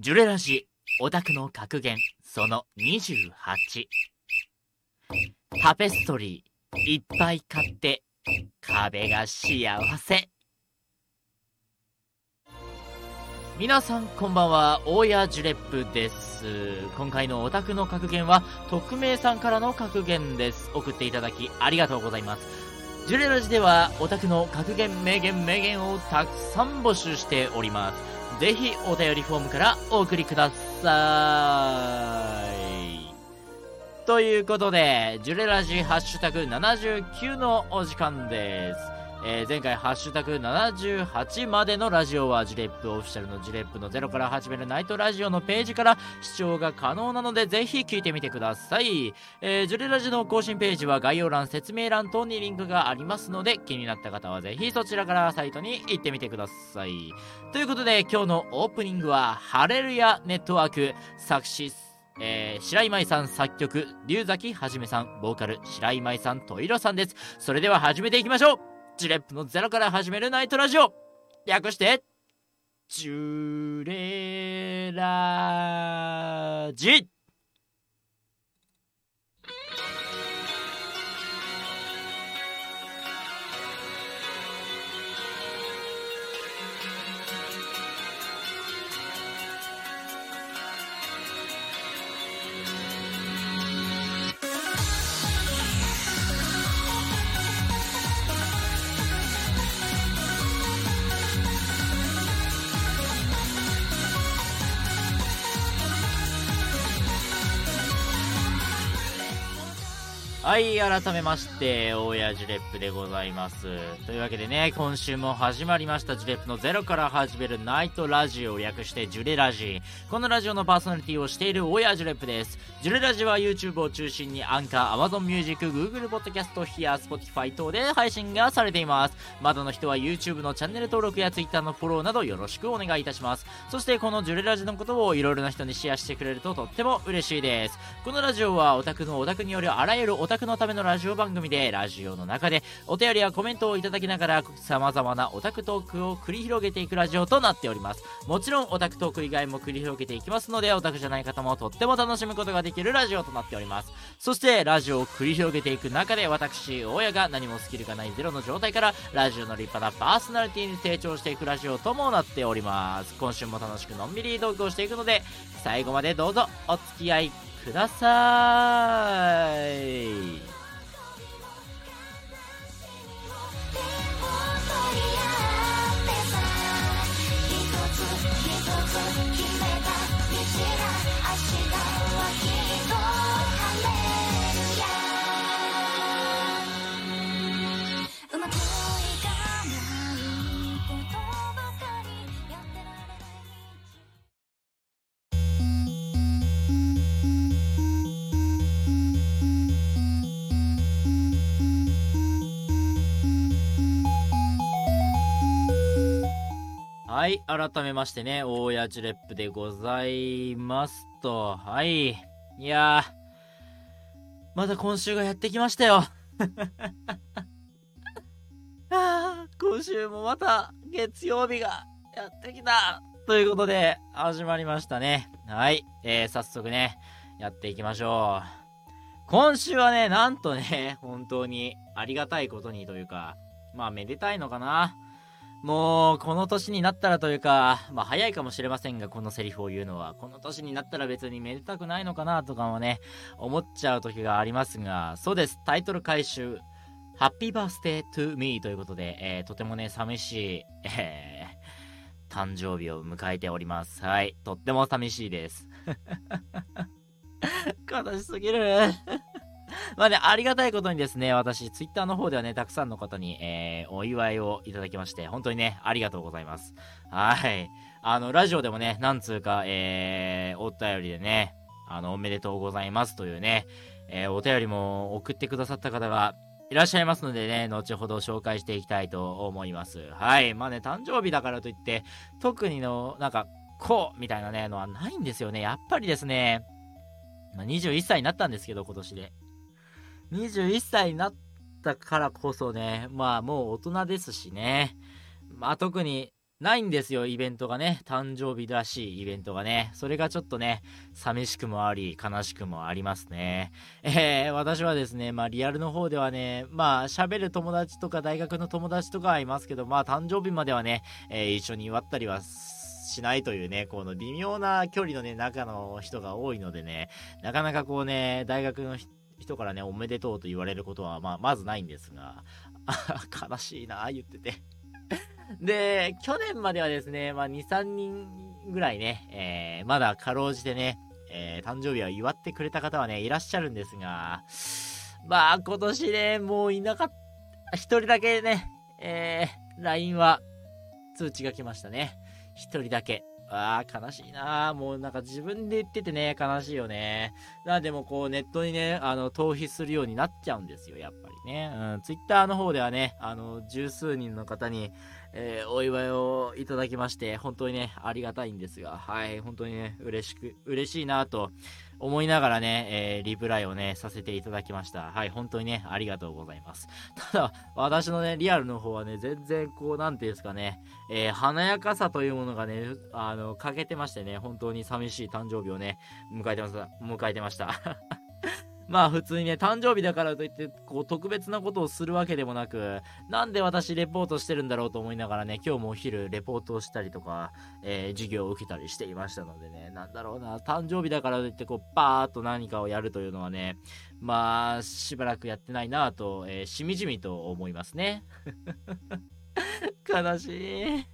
ジュレラジオタクの格言その28。タペストリーいっぱい買って壁が幸せ。皆さんこんばんは、大谷ジュレップです。今回のオタクの格言は匿名さんからの格言です。送っていただきありがとうございます。ジュレラジではオタクの格言名言をたくさん募集しております。ぜひお便りフォームからお送りください。ということでジュレラジハッシュタグ79のお時間です。前回ハッシュタグ78までのラジオはジュレップオフィシャルのジュレップの0から始めるナイトラジオのページから視聴が可能なのでぜひ聞いてみてください。ジュレラジの更新ページは概要欄説明欄等にリンクがありますので気になった方はぜひそちらからサイトに行ってみてください。ということで今日のオープニングはハレルヤネットワーク作詞白井舞さん作曲龍崎はじめさんボーカル白井舞さんといろさんです。それでは始めていきましょう。ジュレップのゼロから始めるナイトラジオ、略してジュレラジ。はい、改めまして、大谷ジュレップでございます。というわけでね、今週も始まりました、ジュレップのゼロから始めるナイトラジオを略してジュレラジ。このラジオのパーソナリティをしている大谷ジュレップです。ジュレラジは YouTube を中心にアンカー、Amazon Music、Google Podcast、Here、Spotify 等で配信がされています。まだの人は YouTube のチャンネル登録や Twitter のフォローなどよろしくお願いいたします。そしてこのジュレラジのことをいろいろな人にシェアしてくれるととっても嬉しいです。このラジオはオタクによるあらゆるオタクのためのラジオ番組で、ラジオの中でお便りやコメントをいただきながら様々なオタクトークを繰り広げていくラジオとなっております。もちろんオタクトーク以外も繰り広げていきますので、オタクじゃない方もとっても楽しむことができるラジオとなっております。そしてラジオを繰り広げていく中で、私大谷が何もスキルがないゼロの状態からラジオの立派なパーソナリティに成長していくラジオともなっております。今週も楽しくのんびりトークをしていくので、最後までどうぞお付き合いください。はい、改めましてね、大谷ジュレップでございますと、はい。いやー、また今週がやってきましたよ。今週もまた月曜日がやってきたということで、始まりましたね。はい、早速ね、やっていきましょう。今週はね、なんとね、本当にありがたいことにというか、まあめでたいのかな。もうこの年になったらというか、まあ早いかもしれませんが、このセリフを言うのはこの年になったら別にめでたくないのかなとかもね、思っちゃう時がありますが、そうです、タイトル回収ハッピーバースデートゥーミーということで、とてもね寂しい、誕生日を迎えております。はい、とっても寂しいです。悲しすぎる。まあね、ありがたいことにですね、私ツイッターの方ではね、たくさんの方に、お祝いをいただきまして、本当にねありがとうございます。はい、ラジオでもね、何通か、お便りでね、おめでとうございますというね、お便りも送ってくださった方がいらっしゃいますのでね、後ほど紹介していきたいと思います。はい、まあね、誕生日だからといって特にのなんかこうみたいなねのはないんですよね、やっぱりですね。まあ、21歳になったんですけど、今年で21歳になったからこそね、まあもう大人ですしね、まあ特にないんですよ、イベントがね。誕生日らしいイベントがね。それがちょっとね、寂しくもあり、悲しくもありますね。私はですね、まあリアルの方ではね、まあ喋る友達とか大学の友達とかはいますけど、まあ誕生日まではね、一緒に祝ったりはしないというね、この微妙な距離のね、中の人が多いのでね、なかなかこうね、大学の人からね、おめでとうと言われることは、まあまずないんですが、悲しいな、言ってて。で、去年まではですね、まあ、2、3人ぐらいね、まだかろうじてね、誕生日を祝ってくれた方はね、いらっしゃるんですが、まあ、今年ね、もういなかった、1人だけね、LINE は通知が来ましたね。1人だけ。ああ、悲しいな。もうなんか自分で言っててね、悲しいよね。な、でもこうネットにね、逃避するようになっちゃうんですよ、やっぱりね。うん、ツイッターの方ではね、十数人の方に、お祝いをいただきまして、本当にね、ありがたいんですが、はい、本当にね、嬉しいなと思いながらね、リプライをね、させていただきました。はい、本当にね、ありがとうございます。ただ、私のね、リアルの方はね、全然こう、なんていうんですかね、華やかさというものがね、欠けてましてね、本当に寂しい誕生日をね、迎えてました。まあ普通にね、誕生日だからといってこう特別なことをするわけでもなく、なんで私レポートしてるんだろうと思いながらね、今日もお昼レポートをしたりとか、授業を受けたりしていましたのでね、なんだろうな、誕生日だからといってこうパーッと何かをやるというのはね、まあしばらくやってないなぁと、しみじみと思いますね。悲しい。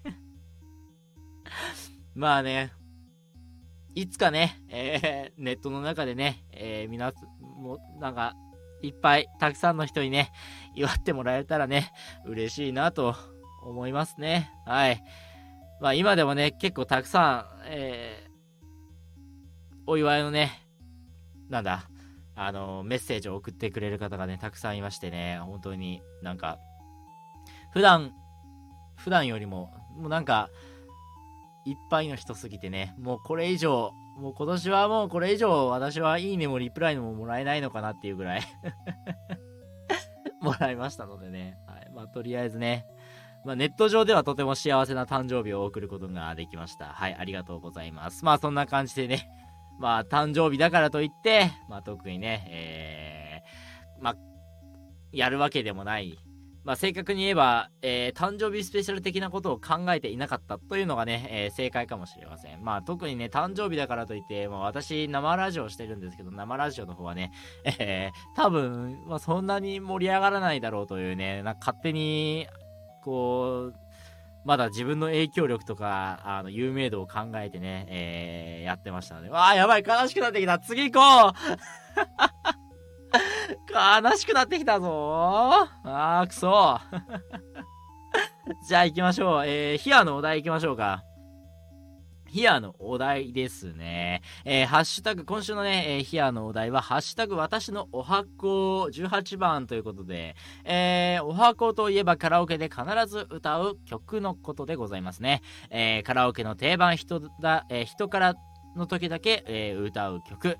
まあね、いつかね、ネットの中でね、もうなんかいっぱいたくさんの人にね祝ってもらえたらね、嬉しいなと思いますね。はい、まあ今でもね結構たくさん、お祝いのね、なんだ、メッセージを送ってくれる方がねたくさんいましてね、本当になんか普段よりももうなんかいっぱいの人すぎてね、もうこれ以上、もう今年はもうこれ以上私はいいねもリプライももらえないのかなっていうぐらいもらいましたのでね、はい、まあとりあえずね、まあ、ネット上ではとても幸せな誕生日を送ることができました。はい、ありがとうございます。まあそんな感じでね、まあ誕生日だからといってまあ特にね、まあやるわけでもない、まあ、正確に言えば、誕生日スペシャル的なことを考えていなかったというのがね、正解かもしれません。まあ特にね、誕生日だからといって、まあ、私生ラジオしてるんですけど、生ラジオの方はね、多分、まあ、そんなに盛り上がらないだろうというね、なんか勝手にこうまだ自分の影響力とか有名度を考えてね、やってましたので、わあやばい、悲しくなってきた、次行こう。悲しくなってきたぞー。あーくそー。じゃあ行きましょう。ヒアのお題行きましょうか。ヒアのお題ですね。ハッシュタグ、今週のね、ヒアのお題は、ハッシュタグ、私のお箱18番ということで、お箱といえばカラオケで必ず歌う曲のことでございますね。カラオケの定番、人からの時だけ、歌う曲、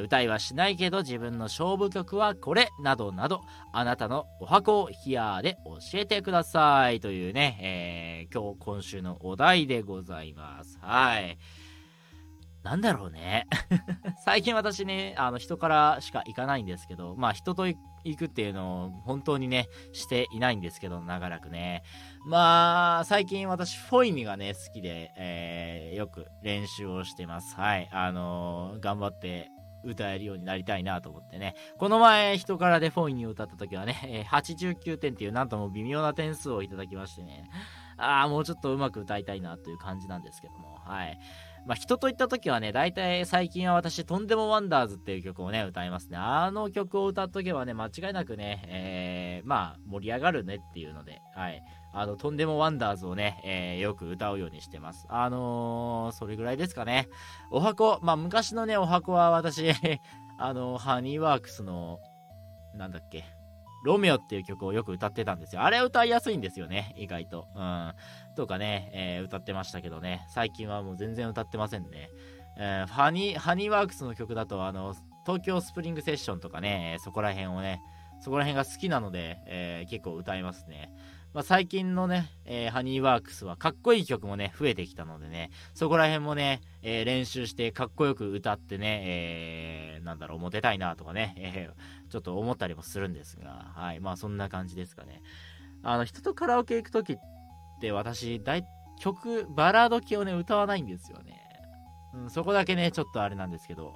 歌いはしないけど自分の勝負曲はこれなどなど、あなたのお箱をヒアで教えてくださいというね、今週のお題でございます。はい、なんだろうね。最近私ね、人からしか行かないんですけど、まあ人と行くっていうのを本当にねしていないんですけど、長らくね、まあ最近私フォイミがね好きで、よく練習をしてます。はい、頑張って歌えるようになりたいなと思ってね、この前人からでフォイミを歌った時はね、89点っていうなんとも微妙な点数をいただきましてね、ああもうちょっとうまく歌いたいなという感じなんですけども、はい、まあ、人と行った時はね、大体最近は私とんでもワンダーズっていう曲をね歌いますね。あの曲を歌っとけばね間違いなくね、まあ盛り上がるねっていうので、はい、とんでもワンダーズをね、よく歌うようにしてます。それぐらいですかね、お箱。まあ昔のねお箱は私ハニーワークスのなんだっけ、ロメオっていう曲をよく歌ってたんですよ。あれ歌いやすいんですよね、意外と。うん。とかね、歌ってましたけどね、最近はもう全然歌ってませんね。ハニーワークスの曲だと、東京スプリングセッションとかね、そこら辺が好きなので、結構歌いますね。まあ、最近のね、ハニーワークスはかっこいい曲もね増えてきたのでね、そこら辺もね、練習してかっこよく歌ってね、モテたいなとかね、ちょっと思ったりもするんですが、はい、まあそんな感じですかね。人とカラオケ行く時って私曲バラード系をね歌わないんですよね、うん、そこだけねちょっとあれなんですけど、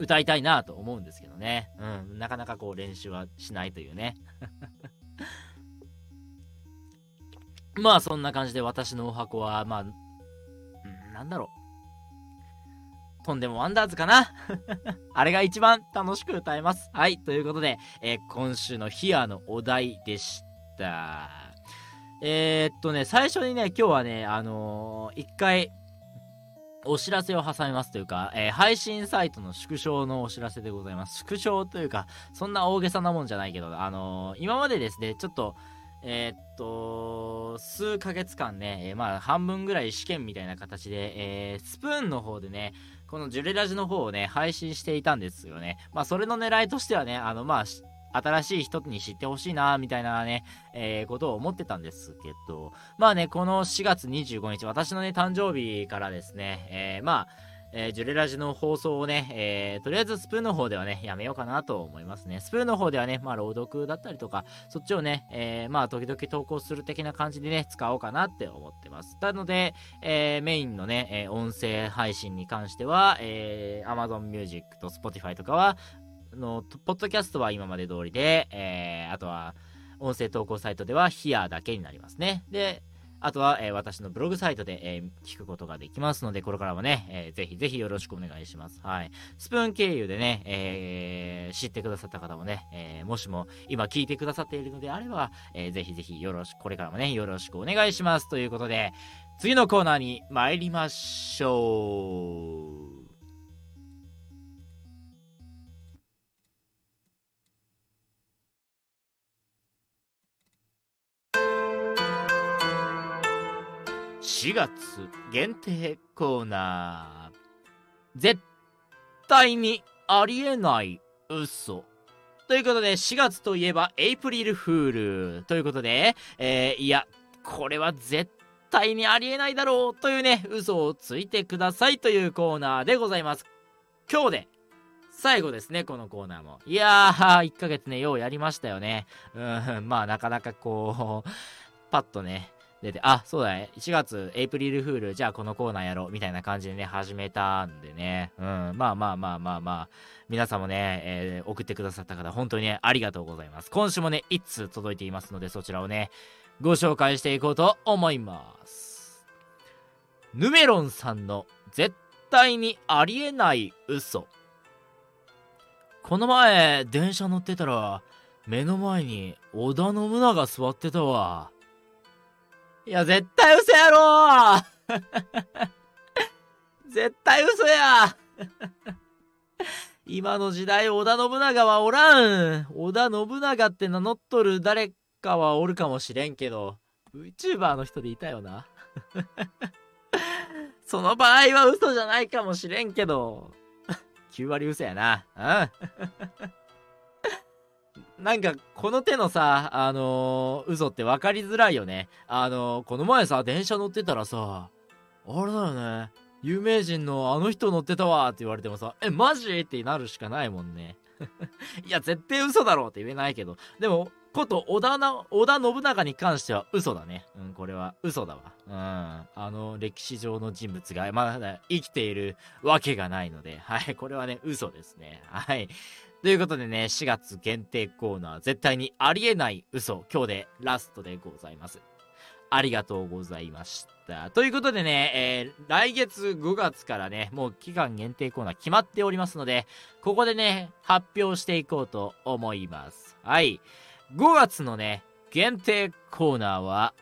歌いたいなと思うんですけどね、うん、なかなかこう練習はしないというねまあそんな感じで私のお箱はまあ、とんでもワンダーズかなあれが一番楽しく歌えます。はい、ということで、今週のヒアのお題でした。最初にね今日はね一回お知らせを挟みますというか、配信サイトの縮小のお知らせでございます。縮小というかそんな大げさなもんじゃないけど、今までですねちょっと数ヶ月間ね、半分ぐらい試験みたいな形で、スプーンの方でねこのジュレラジの方をね配信していたんですよね。まあそれの狙いとしてはね新しい人に知ってほしいなみたいなね、ことを思ってたんですけど、まあねこの4月25日私のね誕生日からですね、ジュレラジの放送をね、とりあえずスプーンの方ではねやめようかなと思いますね。スプーンの方ではね朗読だったりとかそっちをね、時々投稿する的な感じでね使おうかなって思ってます。なので、メインのね、音声配信に関しては、Amazon Music と Spotify とかはのポッドキャストは今まで通りで、あとは音声投稿サイトでは Here だけになりますね。であとは、私のブログサイトで、聞くことができますので、これからもね、ぜひぜひよろしくお願いします。はい。スプーン経由でね、知ってくださった方もね、もしも今聞いてくださっているのであれば、ぜひぜひよろしく、これからもね、よろしくお願いします。ということで、次のコーナーに参りましょう。4月限定コーナー、絶対にありえない嘘ということで、4月といえばエイプリルフールということで、いやこれは絶対にありえないだろうというね嘘をついてくださいというコーナーでございます。今日で最後ですねこのコーナーも。いやー1ヶ月ねようやりましたよね。なかなかこうパッとねそうだね、4月エイプリルフールじゃあこのコーナーやろうみたいな感じでね始めたんでね、皆さんもね、送ってくださった方本当にねありがとうございます。今週もね1通届いていますので、そちらをねご紹介していこうと思います。ヌメロンさんの絶対にありえない嘘。この前電車乗ってたら目の前に織田信長座ってたわ。いや絶対嘘やろ絶対嘘や今の時代織田信長はおらん。織田信長って名乗っとる誰かはおるかもしれんけど VTuber の人でいたよなその場合は嘘じゃないかもしれんけど9割嘘やな、うんなんかこの手のさ嘘って分かりづらいよね。この前さ電車乗ってたらさあれだよね有名人のあの人乗ってたわって言われてもさマジってなるしかないもんねいや絶対嘘だろって言えないけど、でもこと織田信長に関しては嘘だね、うん、これは嘘だわ、歴史上の人物がまだ生きているわけがないので、はい、これはね嘘ですね。はい、ということでね4月限定コーナー絶対にありえない嘘、今日でラストでございます。ありがとうございました。ということでね、来月5月からねもう期間限定コーナー決まっておりますので、ここでね発表していこうと思います。はい、5月のね限定コーナーは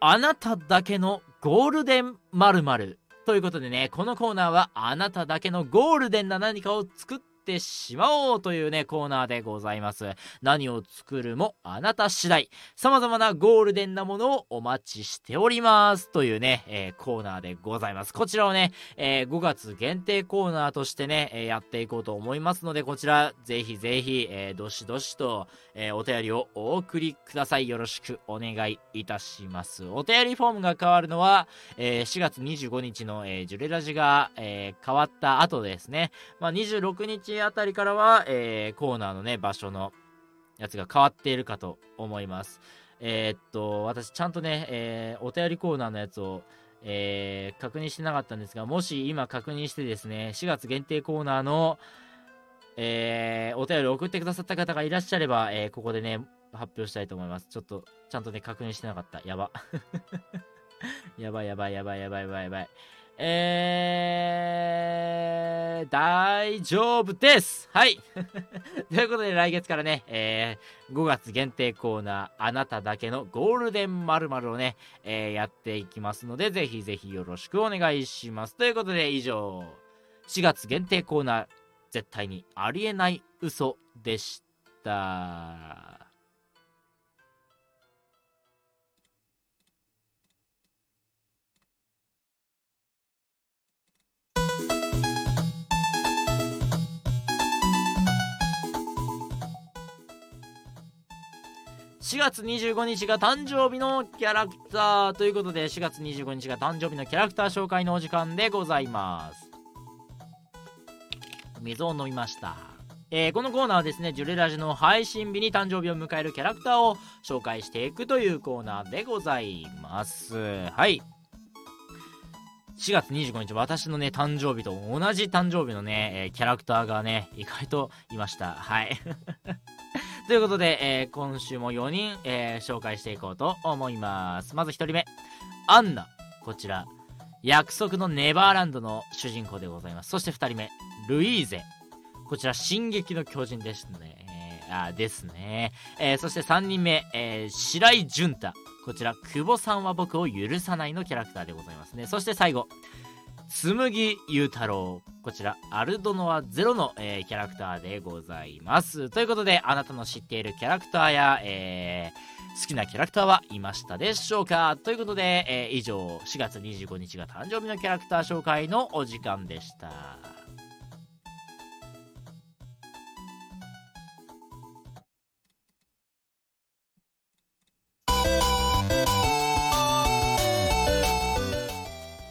あなただけのゴールデン○○ということでね、このコーナーはあなただけのゴールデンな何かを作ってってしまおうというねコーナーでございます。何を作るもあなた次第、様々なゴールデンなものをお待ちしておりますというね、コーナーでございます。こちらをね、5月限定コーナーとしてね、やっていこうと思いますので、こちらぜひぜひ、どしどしと、お便りをお送りください。よろしくお願いいたします。お便りフォームが変わるのは、4月25日の、ジュレラジが、変わった後ですね、26日あたりからは、コーナーのね場所のやつが変わっているかと思います。私ちゃんとね、お便りコーナーのやつを、確認してなかったんですが、もし今確認してですね、4月限定コーナーの、お便りを送ってくださった方がいらっしゃれば、ここでね発表したいと思います。ちょっとちゃんとね確認してなかった。やばやばいやばいやばいやばいやばいやばい。大丈夫です。はいということで来月からね、5月限定コーナーあなただけのゴールデン〇〇をね、やっていきますので、ぜひぜひよろしくお願いします。ということで以上、4月限定コーナー絶対にありえない嘘でした。4月25日が誕生日のキャラクターということで、4月25日が誕生日のキャラクター紹介のお時間でございます。水を飲みました。このコーナーはですね、ジュレラジの配信日に誕生日を迎えるキャラクターを紹介していくというコーナーでございます。はい、4月25日、私のね誕生日と同じ誕生日のねキャラクターがね意外といました。はいということで、今週も4人、紹介していこうと思います。まず1人目、アンナ。こちら、約束のネバーランドの主人公でございます。そして2人目、ルイーゼ。こちら、進撃の巨人ですね。ですね。そして3人目、白井純太。こちら、久保さんは僕を許さないのキャラクターでございますね。そして最後、紬優太郎。こちらアルドノアゼロの、キャラクターでございます。ということで、あなたの知っているキャラクターや、好きなキャラクターはいましたでしょうか。ということで、以上、4月25日が誕生日のキャラクター紹介のお時間でした。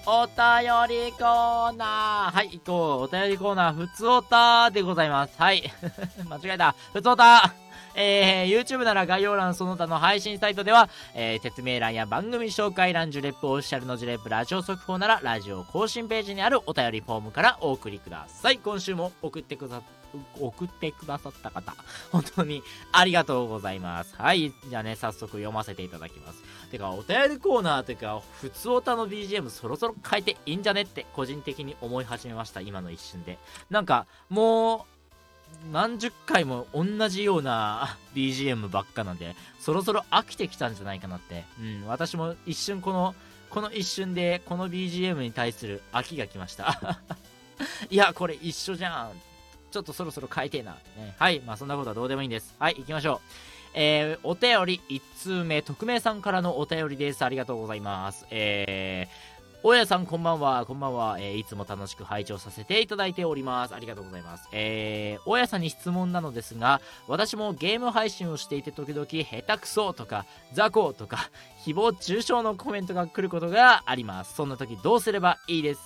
お便りコーナー。はい、行こう。お便りコーナー、ふつおたでございます。はい間違えた、ふつおた。YouTube なら概要欄その他の配信サイトでは、説明欄や番組紹介欄、ジュレップオフィシャルのジュレップラジオ速報ならラジオ更新ページにあるお便りフォームからお送りください。今週も送ってくださった方、本当にありがとうございます。はい、じゃあね、早速読ませていただきます。てか、お便りコーナーというか、普通オタの BGM そろそろ変えていいんじゃねって個人的に思い始めました。今の一瞬でなんかもう何十回も同じような BGM ばっかなんで、そろそろ飽きてきたんじゃないかなって、私も一瞬この一瞬でこの BGM に対する飽きが来ましたいや、これ一緒じゃん、ちょっとそろそろ変えてえな、ね。はい。まあ、そんなことはどうでもいいんです。はい、行きましょう。お便り1通目、匿名さんからのお便りです。ありがとうございます。大家さん、こんばんは。こんばんは。いつも楽しく拝聴させていただいております。ありがとうございます。大家さんに質問なのですが、私もゲーム配信をしていて時々、下手くそとか、雑魚とか、誹謗中傷のコメントが来ることがあります。そんな時、どうすればいいです。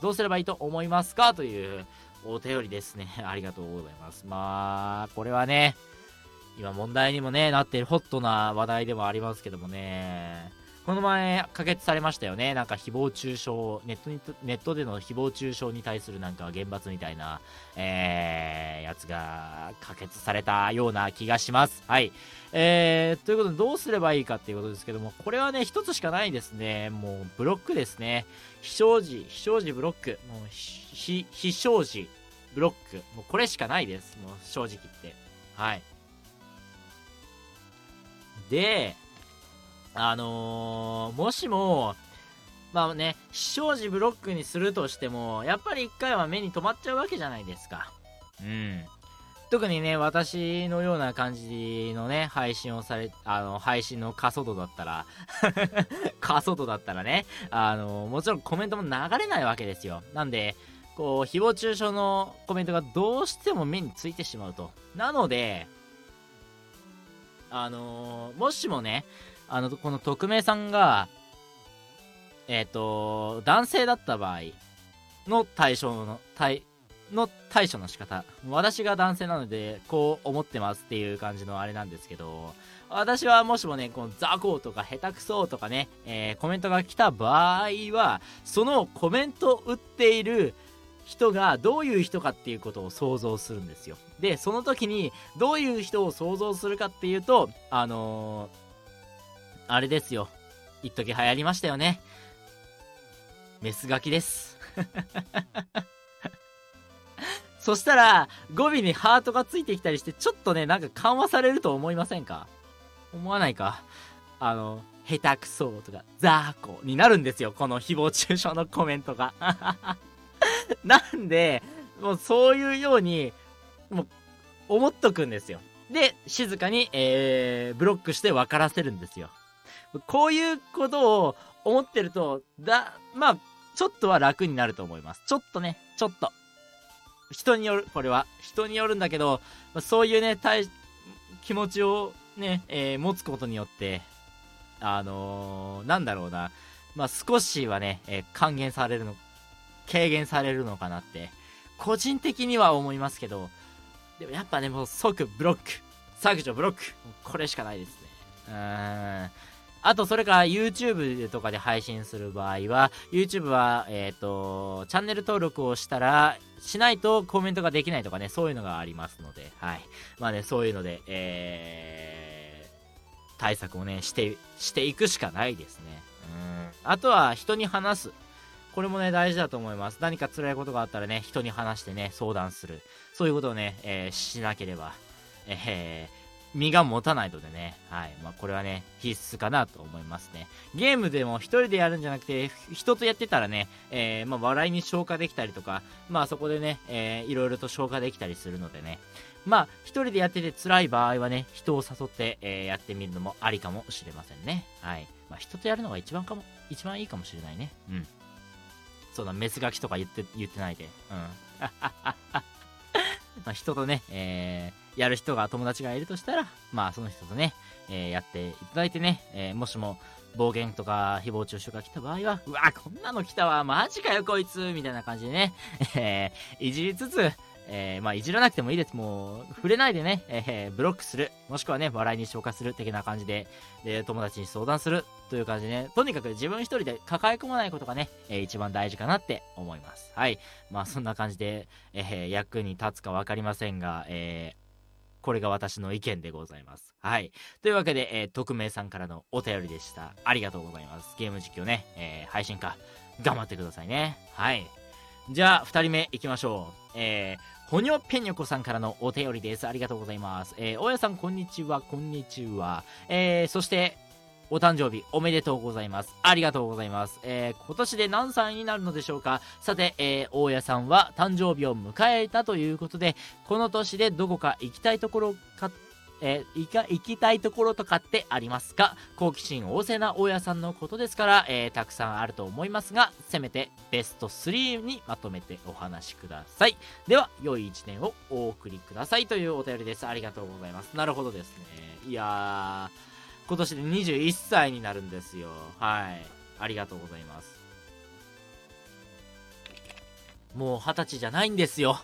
どうすればいいと思いますかというお便りですね。ありがとうございます。まあ、これはね、今問題にもねなっているホットな話題でもありますけどもね、この前可決されましたよね。なんか誹謗中傷、ネットでの誹謗中傷に対するなんか厳罰みたいな、やつが可決されたような気がします。はい、ということで、どうすればいいかっていうことですけども、これはね一つしかないですね。もうブロックですね。非常時ブロック、もう非常時ブロック、もうこれしかないです。もう正直言って。はい、で、もしもまあね、非常時ブロックにするとしても、やっぱり一回は目に留まっちゃうわけじゃないですか。うん、特にね私のような感じのね配信の過疎度だったら過疎度だったらねもちろんコメントも流れないわけですよ。なんでこう誹謗中傷のコメントがどうしても目についてしまうと。なのでもしもねこの匿名さんが男性だった場合の対処の仕方、私が男性なのでこう思ってますっていう感じのあれなんですけど、私はもしもねこの雑魚とか下手くそとかね、コメントが来た場合はそのコメントを打っている人がどういう人かっていうことを想像するんですよ。でその時にどういう人を想像するかっていうとあれですよ、一時流行りましたよね、メスガキですそしたら語尾にハートがついてきたりしてちょっとねなんか緩和されると思いませんか？思わないか？下手くそとかザーコになるんですよ、この誹謗中傷のコメントがなんでもうそういうようにもう思っとくんですよ。で静かに、ブロックして分からせるんですよ。こういうことを思ってるとまあちょっとは楽になると思います。ちょっと人による、これは人によるんだけど、そういうね気持ちをね、持つことによってなんだろうな、まあ少しはね、軽減されるのかなって個人的には思いますけど、でもやっぱねもう即ブロック、削除ブロック、これしかないですね。あとそれから YouTube とかで配信する場合は YouTube はチャンネル登録をしないとコメントができないとかね、そういうのがありますので、はい、まあねそういうので、対策をねしていくしかないですね。あとは人に話す、これもね大事だと思います。何か辛いことがあったらね人に話してね相談する、そういうことをね、しなければ、身が持たないのでね、はい、まあ、これはね必須かなと思いますね。ゲームでも一人でやるんじゃなくて人とやってたらね、まあ、笑いに消化できたりとか、まあそこでね、いろいろと消化できたりするのでね、まあ一人でやってて辛い場合はね人を誘って、やってみるのもありかもしれませんね。はい、まあ、人とやるのが一番いいかもしれないね。うん、そうだ、メスガキとか言ってないで、うんまあ、人とね、やる人が友達がいるとしたら、まあその人とね、やっていただいてね、もしも暴言とか誹謗中傷が来た場合は、うわこんなの来たわマジかよこいつみたいな感じでね、いじりつつ、まあいじらなくてもいいです、もう触れないでね、ブロックする、もしくはね笑いに消化する的な感じで友達に相談するという感じでね、とにかく自分一人で抱え込まないことがね、一番大事かなって思います。はい、まあそんな感じで、役に立つか分かりませんが、これが私の意見でございます。はい。というわけで、匿名さんからのお便りでした。ありがとうございます。ゲーム実況ね、配信化頑張ってくださいね。はい。じゃあ2人目いきましょう。ほにょぺにょこさんからのお便りです。ありがとうございます。大家さんこんにちは、こんにちは。そしてお誕生日おめでとうございます。ありがとうございます。今年で何歳になるのでしょうか。さて、大家さんは誕生日を迎えたということで、この年でどこか行きたいところか、行きたいところとかってありますか？好奇心旺盛な大家さんのことですから、たくさんあると思いますが、せめてベスト3にまとめてお話しください。では、良い一年をお送りくださいというお便りです。ありがとうございます。なるほどですね。いやー、今年で21歳になるんですよ。はい。ありがとうございます。もう20歳じゃないんですよ。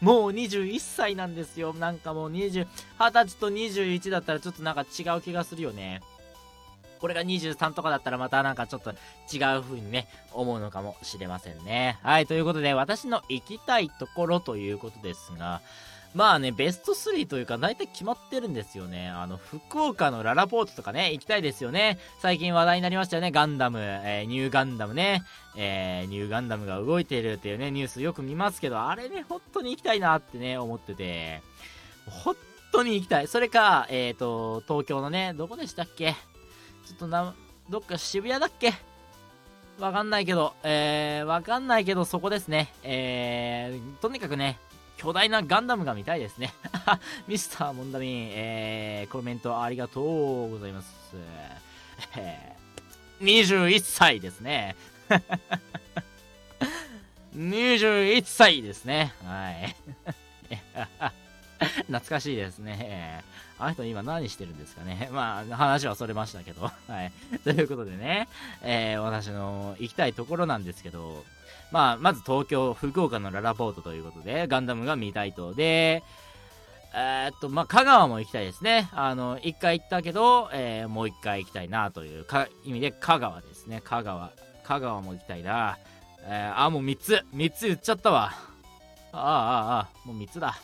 もう21歳なんですよ。なんかもう20歳と21だったらちょっとなんか違う気がするよね。これが23とかだったらまたなんかちょっと違う風にね、思うのかもしれませんね。はい。ということで、私の行きたいところということですが、まあねベスト3というか大体決まってるんですよね。福岡のララポートとかね行きたいですよね。最近話題になりましたよね、ガンダム、ニューガンダムね、ニューガンダムが動いているっていうねニュースよく見ますけど、あれね本当に行きたいなってね思ってて、本当に行きたい。それか東京のねどこでしたっけ、ちょっとどっか渋谷だっけ、わかんないけど、そこですね。とにかくね、巨大なガンダムが見たいですね。ミスターモンダミン、コメントありがとうございます。21歳ですね。21歳ですね。はい。懐かしいですね。あの人今何してるんですかね。まあ話はそれましたけど、はい。ということでね、私の行きたいところなんですけど、まあまず東京、福岡のララポートということでガンダムが見たいと。で、まあ香川も行きたいですね。一回行ったけど、もう一回行きたいなという意味で香川ですね。香川も行きたいな。もう3つ言っちゃったわ。もう3つだ。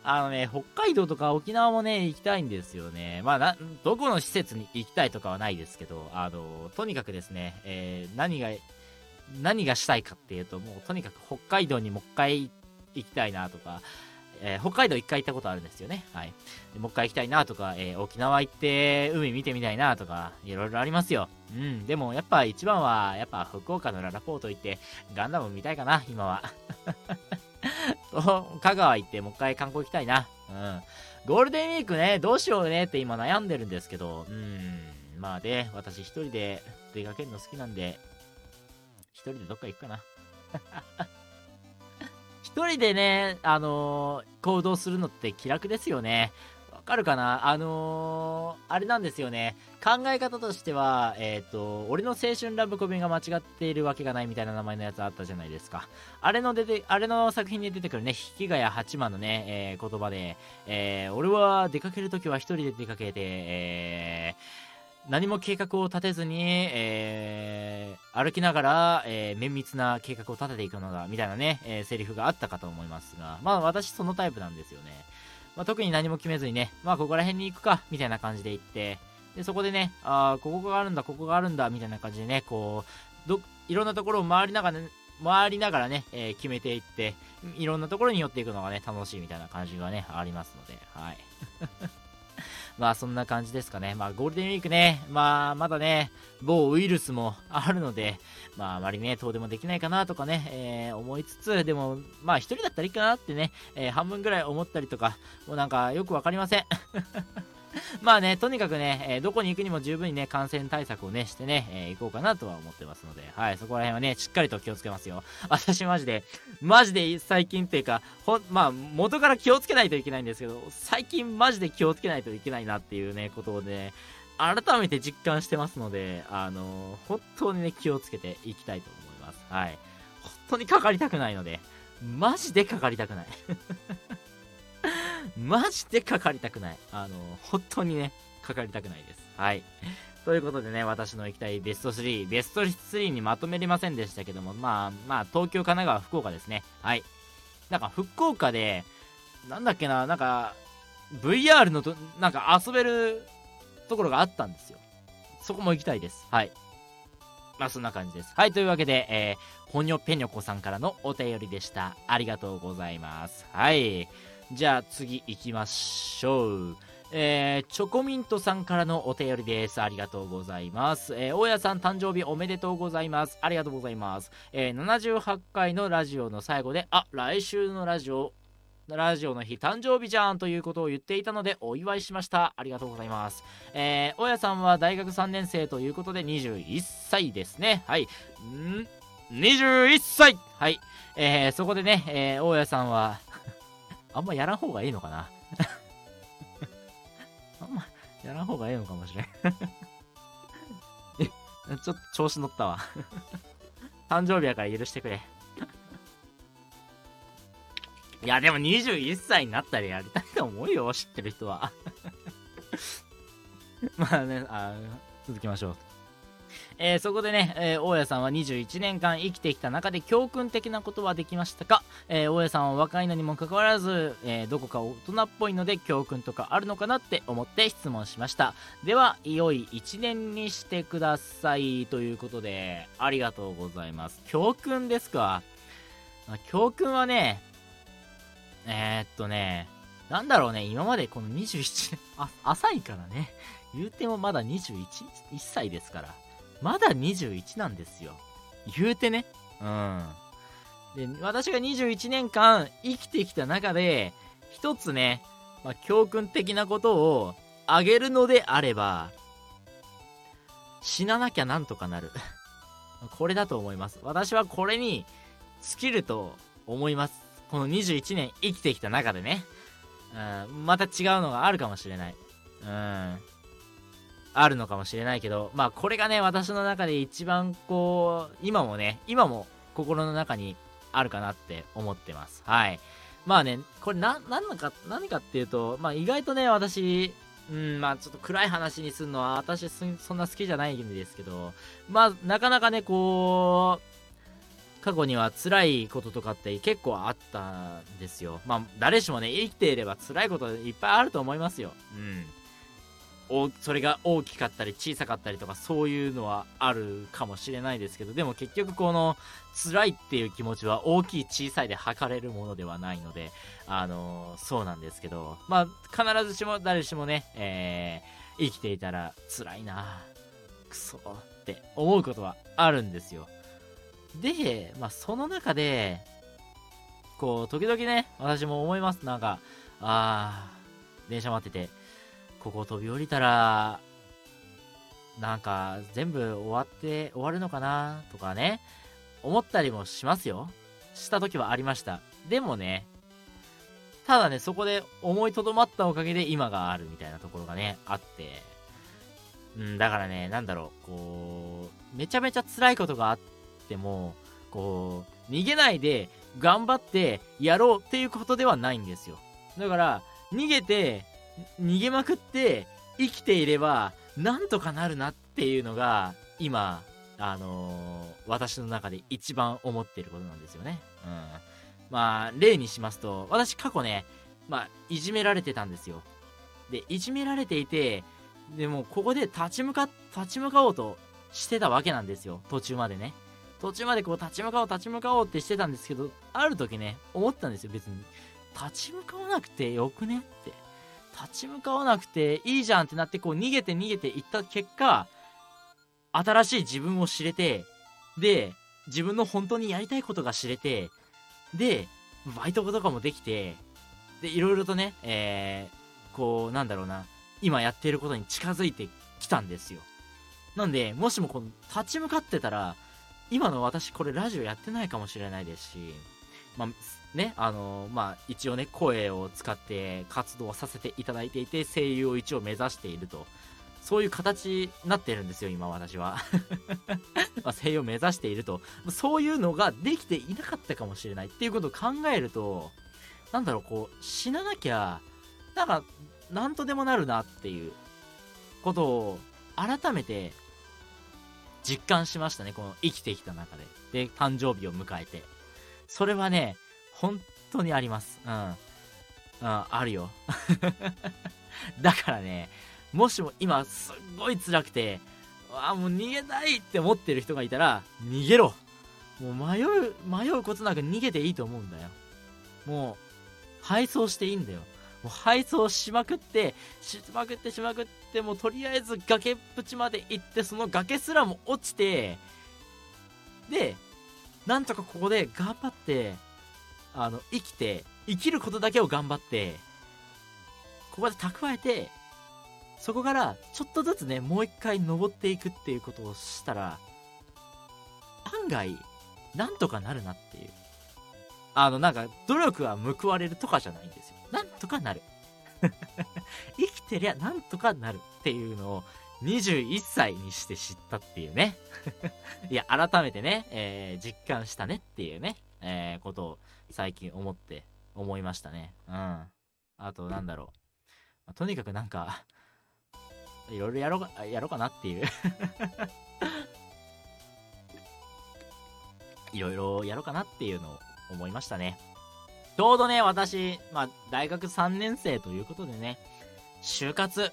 北海道とか沖縄もね行きたいんですよね。まあどこの施設に行きたいとかはないですけど、とにかくですね、何がしたいかっていうと、もうとにかく北海道にもう一回行きたいなとか、北海道一回行ったことあるんですよね。はい。もう一回行きたいなとか、沖縄行って海見てみたいなとか、いろいろありますよ。うん。でもやっぱ一番はやっぱ福岡のララポート行ってガンダム見たいかな今は。香川行ってもう一回観光行きたいな。うん。ゴールデンウィークねどうしようねって今悩んでるんですけど、まあで私一人で出かけるの好きなんで一人でどっか行くかな。一人でね、行動するのって気楽ですよね。わかるかな。あれなんですよね。考え方としては、俺の青春ラブコメが間違っているわけがないみたいな名前のやつあったじゃないですか。あれの作品に出てくるね、引ヶ谷八幡のね、言葉で、俺は出かけるときは一人で出かけて、何も計画を立てずに、歩きながら、綿密な計画を立てていくのがみたいなね、セリフがあったかと思いますが、まあ私そのタイプなんですよね。まあ、特に何も決めずにね、まあここら辺に行くかみたいな感じで行って、でそこでね、ここがあるんだみたいな感じでね、こういろんなところを回りながらね、決めていって、いろんなところに寄っていくのがね楽しいみたいな感じがねありますので、はい。まあそんな感じですかね。まあゴールデンウィークね、まあまだね某ウイルスもあるので、まああまりね遠出もできないかなとかね、思いつつ、でもまあ一人だったらいいかなってね、半分ぐらい思ったりとか、もうなんかよくわかりません。まあねとにかくね、どこに行くにも十分にね感染対策をねしてね、行こうかなとは思ってますので、はい。そこら辺はねしっかりと気をつけますよ。私マジで最近っていうか、まあ元から気をつけないといけないんですけど、最近マジで気をつけないといけないなっていうねことをね改めて実感してますので、本当にね気をつけていきたいと思います。はい。本当にかかりたくないので、マジでかかりたくない。マジでかかりたくない。本当にねかかりたくないです。はい。ということでね、私の行きたいベスト3にまとめれませんでしたけども、まあ東京、神奈川、福岡ですね。はい。なんか福岡でなんだっけな、なんか VR のなんか遊べるところがあったんですよ。そこも行きたいです。はい。まあそんな感じです。はい。というわけで、ほにょぺにょこさんからのお便りでした。ありがとうございます。はい。じゃあ次行きましょう。チョコミントさんからのお便りです。ありがとうございます。大家さん誕生日おめでとうございます。ありがとうございます。78回のラジオの最後で、来週のラジオの日誕生日じゃんということを言っていたのでお祝いしました。ありがとうございます。大家さんは大学3年生ということで21歳ですね。はい。21歳。はい。そこでね、大家さんはあんまやらん方がいいのかな。あんまやらん方がいいのかもしれん。ちょっと調子乗ったわ。誕生日やから許してくれ。いやでも21歳になったらやりたいと思うよ、知ってる人は。まあね、続きましょう。そこでね、大家さんは21年間生きてきた中で教訓的なことはできましたか？大家さんは若いのにもかかわらず、どこか大人っぽいので教訓とかあるのかなって思って質問しました。では良い1年にしてくださいということで、ありがとうございます。教訓ですか。教訓はね、なんだろうね、今までこの21年浅いからね、言うてもまだ21歳ですから、まだ21なんですよ、言うてね。で、私が21年間生きてきた中で一つね、教訓的なことをあげるのであれば、死ななきゃなんとかなるこれだと思います。私はこれに尽きると思います。この21年生きてきた中でね、また違うのがあるかもしれない、あるのかもしれないけど、これがね、私の中で一番こう今も心の中にあるかなって思ってます。これ何かっていうと、意外とね、私ちょっと暗い話にするのは私そんな好きじゃないんですけど、なかなかね、こう過去には辛いこととかって結構あったんですよ。誰しもね、生きていれば辛いこといっぱいあると思いますよ。それが大きかったり小さかったりとか、そういうのはあるかもしれないですけど、でも結局この辛いっていう気持ちは大きい小さいで測れるものではないので、そうなんですけど、必ずしも誰しもね、生きていたら辛いなクソって思うことはあるんですよ。で、その中でこう時々ね、私も思います。電車待ってて、ここ飛び降りたら全部終わるのかなとかね、思ったりもしますよ。した時はありました。でもね、ただね、そこで思いとどまったおかげで今があるみたいなところがねあって、だからね、こうめちゃめちゃ辛いことがあっても、こう逃げないで頑張ってやろうっていうことではないんですよ。だから逃げまくって生きていればなんとかなるなっていうのが今、私の中で一番思っていることなんですよね。例にしますと、私過去ね、いじめられてたんですよ。で、いじめられていて、でもここで立ち向かおうとしてたわけなんですよ。途中までこう立ち向かおうってしてたんですけど、ある時ね、思ったんですよ。別に立ち向かわなくてよくねって、立ち向かわなくていいじゃんってなって、こう逃げていった結果、新しい自分を知れて、で、自分の本当にやりたいことが知れて、で、バイトとかもできて、で、いろいろとね、今やっていることに近づいてきたんですよ。なんで、もしもこの立ち向かってたら、今の私これラジオやってないかもしれないですし、一応ね、声を使って活動をさせていただいていて、声優を一応目指していると、そういう形になってるんですよ今私は声優を目指していると、そういうのができていなかったかもしれないっていうことを考えると、死ななきゃなんとでもなるなっていうことを改めて実感しましたね、この生きてきた中で。で、誕生日を迎えて、それはね、本当にあります。あるよ。だからね、もしも今すっごい辛くて、もう逃げたいって思ってる人がいたら、逃げろ。もう迷うことなく逃げていいと思うんだよ。もう、敗走していいんだよ。もう敗走しまくって、もうとりあえず崖っぷちまで行って、その崖すらも落ちて、で、なんとかここで頑張って、生きることだけを頑張って、ここで蓄えて、そこからちょっとずつね、もう一回登っていくっていうことをしたら、案外、なんとかなるなっていう。努力は報われるとかじゃないんですよ。なんとかなる。生きてりゃなんとかなるっていうのを、21歳にして知ったっていうねいや、改めてね、実感したねっていうね、ことを最近思いましたね。あととにかくいろいろやろうかなっていういろいろやろうかなっていうのを思いましたね。ちょうどね、私、大学3年生ということでね、就活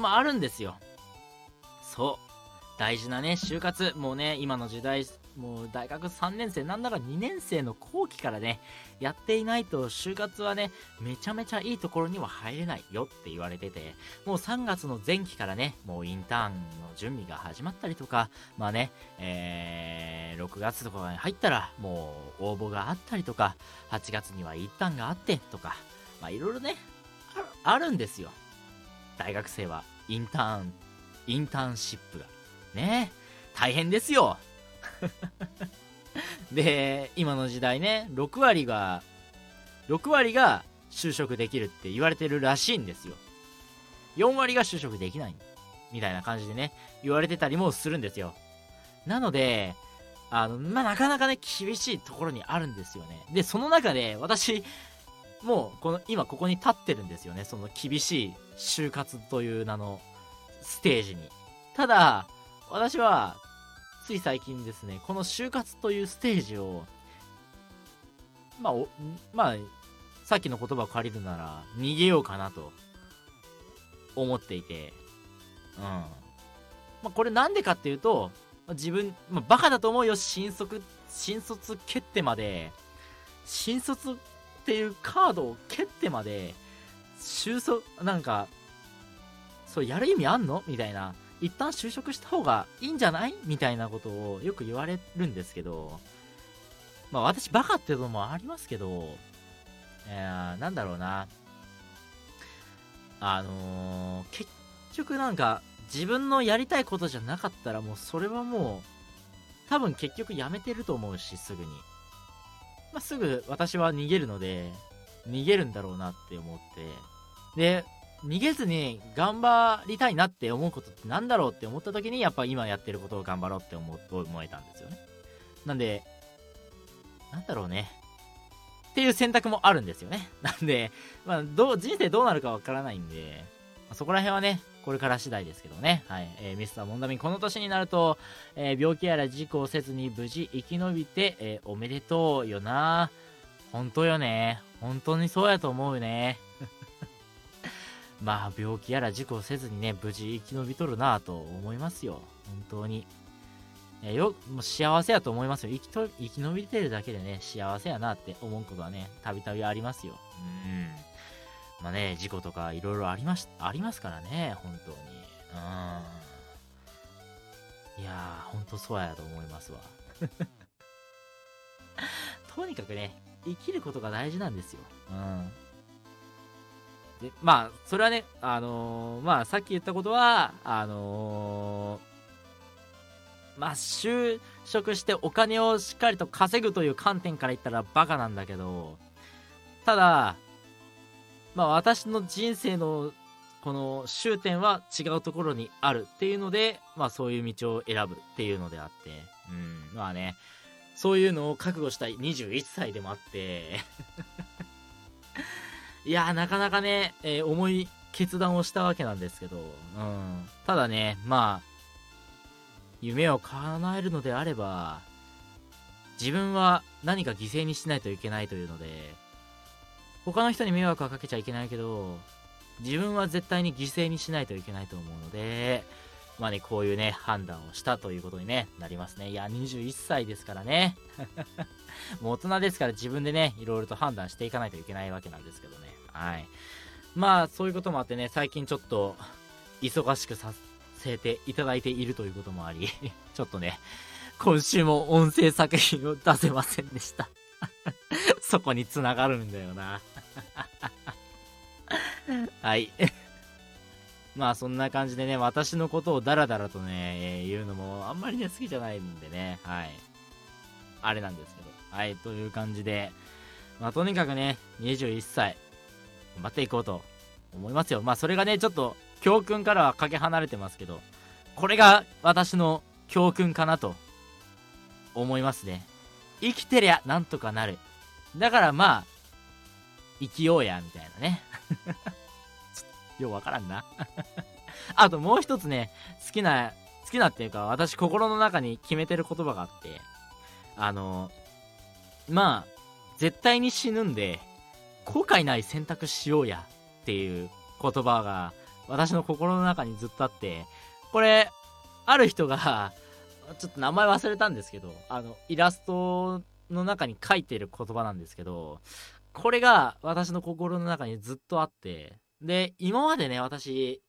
もあるんですよ。そう、大事なね、就活。もうね、今の時代もう大学3年生なんなら2年生の後期からねやっていないと就活はねめちゃめちゃいいところには入れないよって言われてて、もう3月の前期からねもうインターンの準備が始まったりとか、まあね、6月とかに入ったらもう応募があったりとか、8月にはインターンがあってとか、まあいろいろねあるんですよ、大学生はインターンシップがね大変ですよで今の時代ね6割が就職できるって言われてるらしいんですよ。4割が就職できないみたいな感じでね言われてたりもするんですよ。なのでまあ、なかなかね厳しいところにあるんですよね。でその中で私もう今ここに立ってるんですよね、その厳しい就活という名のステージに。ただ私はつい最近ですね、この就活というステージをまあさっきの言葉を借りるなら逃げようかなと思っていて、これなんでかっていうと自分、バカだと思うよ、新卒蹴ってまで、新卒っていうカードを蹴ってまで就職なんかそうやる意味あんのみたいな、一旦就職した方がいいんじゃないみたいなことをよく言われるんですけど、まあ私バカってのもありますけど、なんだろうな、結局なんか自分のやりたいことじゃなかったらもうそれはもう多分結局やめてると思うし、すぐにすぐ私は逃げるので逃げるんだろうなって思って、で逃げずに頑張りたいなって思うことってなんだろうって思った時にやっぱ今やってることを頑張ろうって思えたんですよね。なんでなんだろうねっていう選択もあるんですよね。なんで人生どうなるかわからないんで、そこら辺はねこれから次第ですけどね、はい、ミスターモンダミン、この年になると、病気やら事故をせずに無事生き延びて、おめでとうよな。本当よね、本当にそうやと思うねまあ病気やら事故をせずにね無事生き延びとるなと思いますよ。本当にもう幸せやと思いますよ。生き延びてるだけでね幸せやなって思うことはねたびたびありますよ。まあね事故とかいろいろありますからね本当に。いやー本当そうやと思いますわとにかくね生きることが大事なんですよ。でそれはねさっき言ったことは就職してお金をしっかりと稼ぐという観点から言ったらバカなんだけど、ただ私の人生のこの終点は違うところにあるっていうので、そういう道を選ぶっていうのであって、そういうのを覚悟したい21歳でもあっていやなかなかね、重い決断をしたわけなんですけど、ただね夢を叶えるのであれば自分は何か犠牲にしないといけないというので、他の人に迷惑はかけちゃいけないけど自分は絶対に犠牲にしないといけないと思うので、こういうね判断をしたということに、ね、なりますね。いや21歳ですからねもう大人ですから自分でねいろいろと判断していかないといけないわけなんですけどね。そういうこともあってね最近ちょっと忙しくさせていただいているということもありちょっとね今週も音声作品を出せませんでしたそこに繋がるんだよなはいそんな感じでね私のことをダラダラとね、言うのもあんまりね好きじゃないんでね、あれなんですけど、という感じで、とにかくね21歳頑張っていこうと思いますよ。それがねちょっと教訓からはかけ離れてますけど、これが私の教訓かなと思いますね。生きてりゃなんとかなる、だから生きようやみたいなねようわからんなあともう一つね好きなっていうか私心の中に決めてる言葉があって、絶対に死ぬんで後悔ない選択しようやっていう言葉が私の心の中にずっとあって、これある人がちょっと名前忘れたんですけど、イラストの中に書いてる言葉なんですけど、これが私の心の中にずっとあって、で今までね、私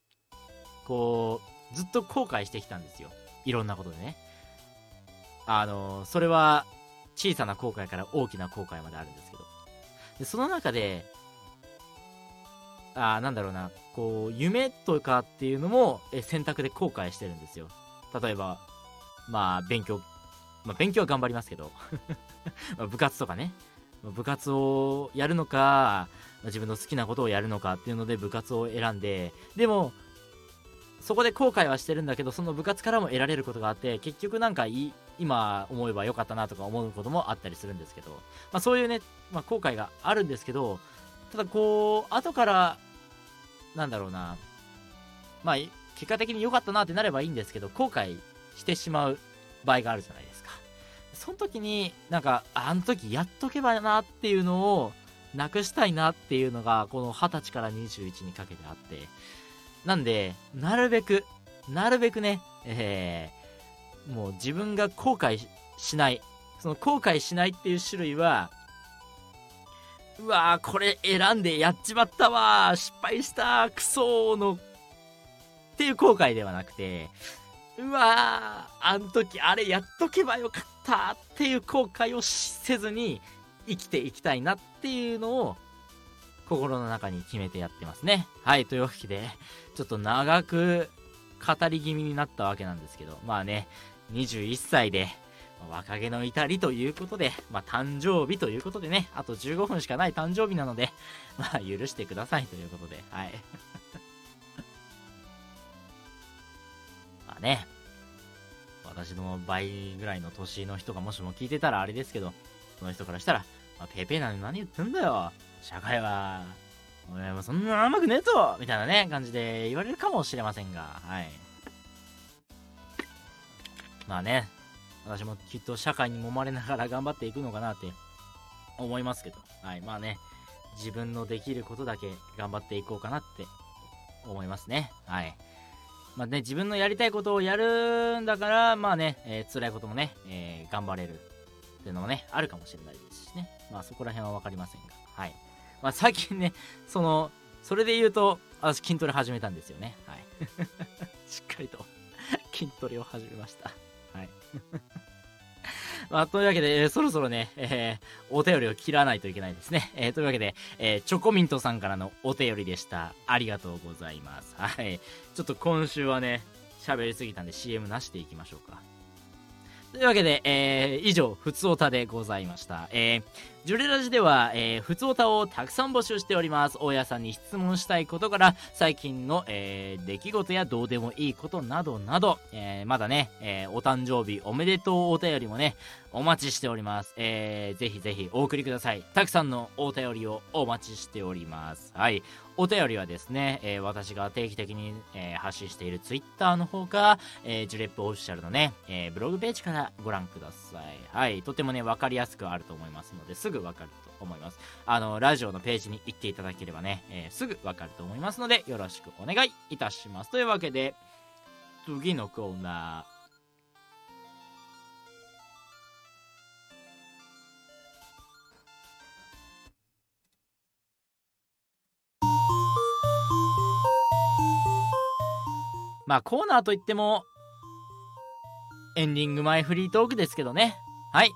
こうずっと後悔してきたんですよ、いろんなことでね。それは小さな後悔から大きな後悔まであるんですけど、でその中でなんだろうな、こう夢とかっていうのも選択で後悔してるんですよ。例えば勉強は頑張りますけど部活とかね、部活をやるのか自分の好きなことをやるのかっていうので部活を選んで、でもそこで後悔はしてるんだけど、その部活からも得られることがあって、結局なんか今思えばよかったなとか思うこともあったりするんですけど、そういうね、後悔があるんですけど、ただこう後からなんだろうな、結果的に良かったなってなればいいんですけど、後悔してしまう場合があるじゃないですか。その時になんかあの時やっとけばなっていうのをなくしたいなっていうのが、この20歳から21にかけてあって、なんでなるべくね、もう自分が後悔しない、その後悔しないっていう種類は、うわーこれ選んでやっちまったわー、失敗したー、クソーのっていう後悔ではなくて、うわーあの時あれやっとけばよかったっていう後悔をせずに生きていきたいなっていうのを心の中に決めてやってますね。はい、というわけでちょっと長く語り気味になったわけなんですけど、21歳で若気の至りということで、誕生日ということでね、あと15分しかない誕生日なので、許してくださいということで、はいね、私の倍ぐらいの年の人がもしも聞いてたらあれですけど、その人からしたら、ペーペーなんて何言ってんだよ、社会はお前もそんな甘くねえぞみたいなね感じで言われるかもしれませんが、はい、私もきっと社会に揉まれながら頑張っていくのかなって思いますけど、はい、自分のできることだけ頑張っていこうかなって思いますね。はい、自分のやりたいことをやるんだから、辛いこともね、頑張れるっていうのもねあるかもしれないですしね、そこら辺は分かりませんが、はい、最近ね、それで言うと私筋トレ始めたんですよね。はいしっかりと筋トレを始めました。はいというわけで、そろそろね、お便りを切らないといけないですね。というわけで、チョコミントさんからのお便りでした。ありがとうございます。はい。ちょっと今週はね、喋りすぎたんで CM なしでいきましょうか。というわけで、以上、ふつおたでございました。ジュレラジでは、ふつおたをたくさん募集しております。大家さんに質問したいことから、最近の、出来事やどうでもいいことなどなど、まだね、お誕生日おめでとうお便りもね、お待ちしております。ぜひぜひお送りください。たくさんのお便りをお待ちしております。はい。お便りはですね、私が定期的に、発信しているツイッターの方か、ジュレップオフィシャルのね、ブログページからご覧ください。はい。とてもね、わかりやすくあると思いますので、すぐわかると思います。ラジオのページに行っていただければね、すぐわかると思いますので、よろしくお願いいたします。というわけで、次のコーナー。コーナーといってもエンディング前フリートークですけどね。はい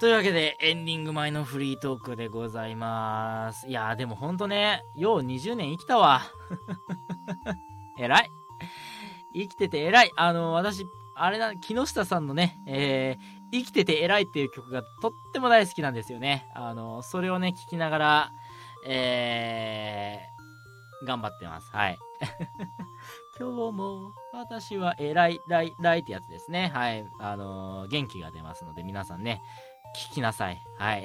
というわけでエンディング前のフリートークでございます。いやーでもほんとね、よう20年生きたわえらい、生きててえらい。私あれな、木下さんのね、生きててえらいっていう曲がとっても大好きなんですよね。それをね聞きながら頑張ってます。はい今日も私は偉いライライってやつですね。はい、元気が出ますので皆さんね聞きなさい。はい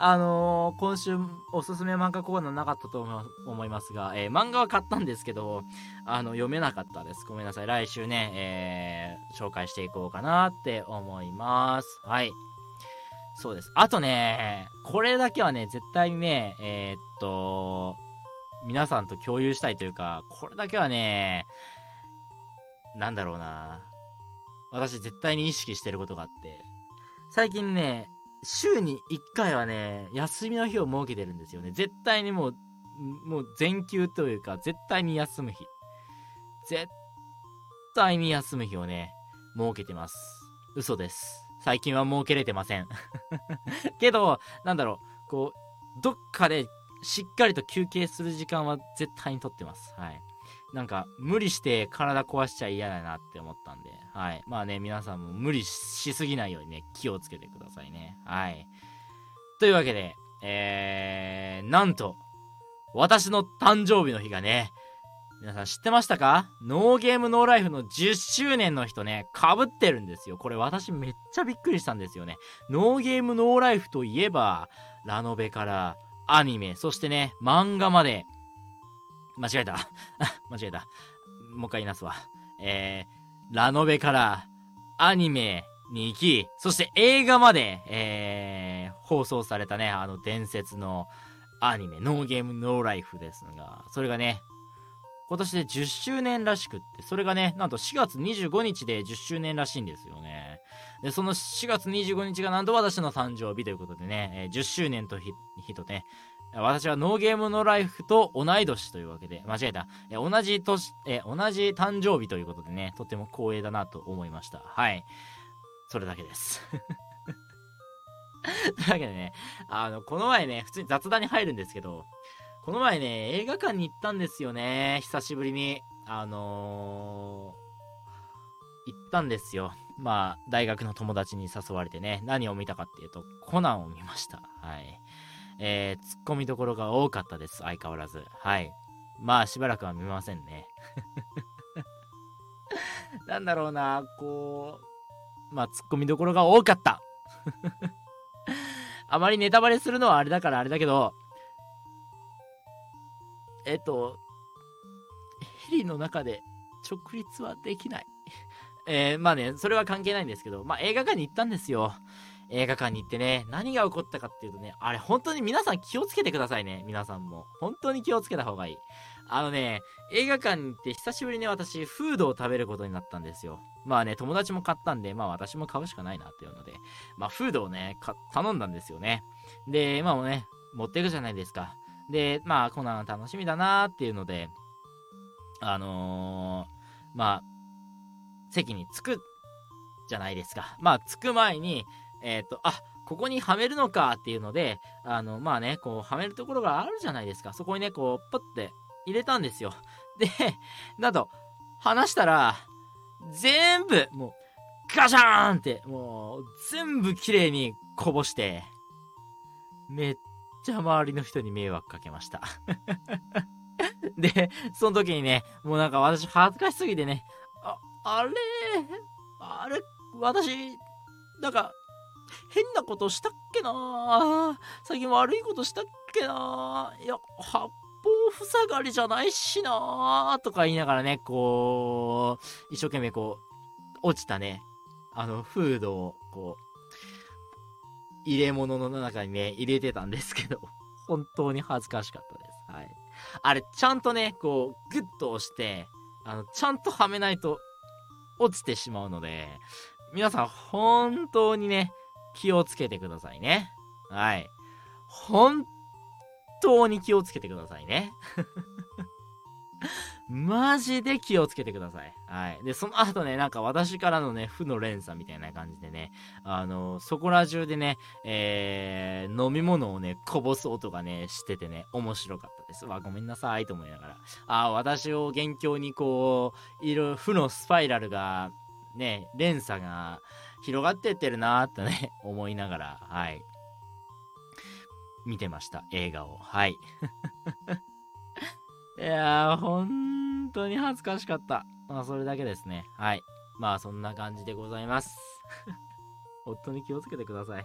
今週おすすめ漫画コーナーなかったと思いますが、漫画は買ったんですけど読めなかったです。ごめんなさい。来週ね、紹介していこうかなって思います。はい、そうです。あとね、これだけはね絶対ね、皆さんと共有したいというか、これだけはねなんだろうな、私絶対に意識してることがあって、最近ね、週に1回はね、休みの日を設けてるんですよね。絶対にもう全休というか、絶対に休む日、絶対に休む日をね、設けてます。嘘です、最近は設けれてませんけど、なんだろう、こうどっかでしっかりと休憩する時間は絶対に取ってます。はい、なんか無理して体壊しちゃ嫌だなって思ったんで、はい、まあね、皆さんも無理しすぎないようにね、気をつけてくださいね。はい、というわけで、なんと私の誕生日の日がね、皆さん知ってましたか？ノーゲームノーライフの10周年の日とね、被ってるんですよ。これ私めっちゃびっくりしたんですよね。ノーゲームノーライフといえば、ラノベからアニメ、そしてね、漫画まで、間違えた。もう一回言いますわ。ラノベからアニメに行き、そして映画まで、放送されたね、あの伝説のアニメ、ノーゲームノーライフですが、それがね、今年で10周年らしくって、それがね、なんと4月25日で10周年らしいんですよね。で、その4月25日がなんと私の誕生日ということでね、10周年と日とね、私はノーゲームノーライフと同い年というわけで、間違えた、同じ誕生日ということでね、とても光栄だなと思いました。はい、それだけですというわけでね、この前ね、普通に雑談に入るんですけど、この前ね、映画館に行ったんですよね、久しぶりに。行ったんですよ。まあ、大学の友達に誘われてね、何を見たかっていうと、コナンを見ました。はい。突っ込みどころが多かったです、相変わらず。はい。まあ、しばらくは見ませんね。なんだろうな、こう、まあ、突っ込みどころが多かった。あまりネタバレするのはあれだからあれだけど、ヘリの中で直立はできない、まあね、それは関係ないんですけど、まあ映画館に行ったんですよ。映画館に行ってね、何が起こったかっていうとね、あれ本当に皆さん気をつけてくださいね。皆さんも本当に気をつけた方がいい。映画館に行って久しぶりに私フードを食べることになったんですよ。まあね、友達も買ったんで、まあ私も買うしかないなっていうので、まあフードをね、頼んだんですよね。で、まあね、持っていくじゃないですか。で、まあコナン楽しみだなーっていうので、まあ席に着くじゃないですか。まあ着く前にあ、ここにはめるのかっていうので、まあね、こうはめるところがあるじゃないですか。そこにね、こうパッて入れたんですよ。で、なんと離したら全部もうガシャーンって、もう全部綺麗にこぼして、めっちゃ周りの人に迷惑かけましたで、その時にね、もうなんか私恥ずかしすぎてね、あれ私なんか変なことしたっけな、最近悪いことしたっけな、いや八方塞がりじゃないしなとか言いながらね、こう一生懸命こう落ちたね、フードをこう入れ物の中にね、入れてたんですけど、本当に恥ずかしかったです。はい、あれちゃんとね、こうグッと押して、ちゃんとはめないと落ちてしまうので、皆さん本当にね、気をつけてくださいね。はい、本当に気をつけてくださいねマジで気をつけてください。はい。で、その後ね、なんか私からのね、負の連鎖みたいな感じでね、そこら中でね、飲み物をね、こぼす音がね、しててね、面白かったです。わ、ごめんなさい、と思いながら。私を元凶にこう、負のスパイラルが、ね、連鎖が広がってってるなーってね、思いながら、はい。見てました、映画を。はい。いやー、本当に恥ずかしかった。まあ、それだけですね。はい。まあ、そんな感じでございます。本当に気をつけてください。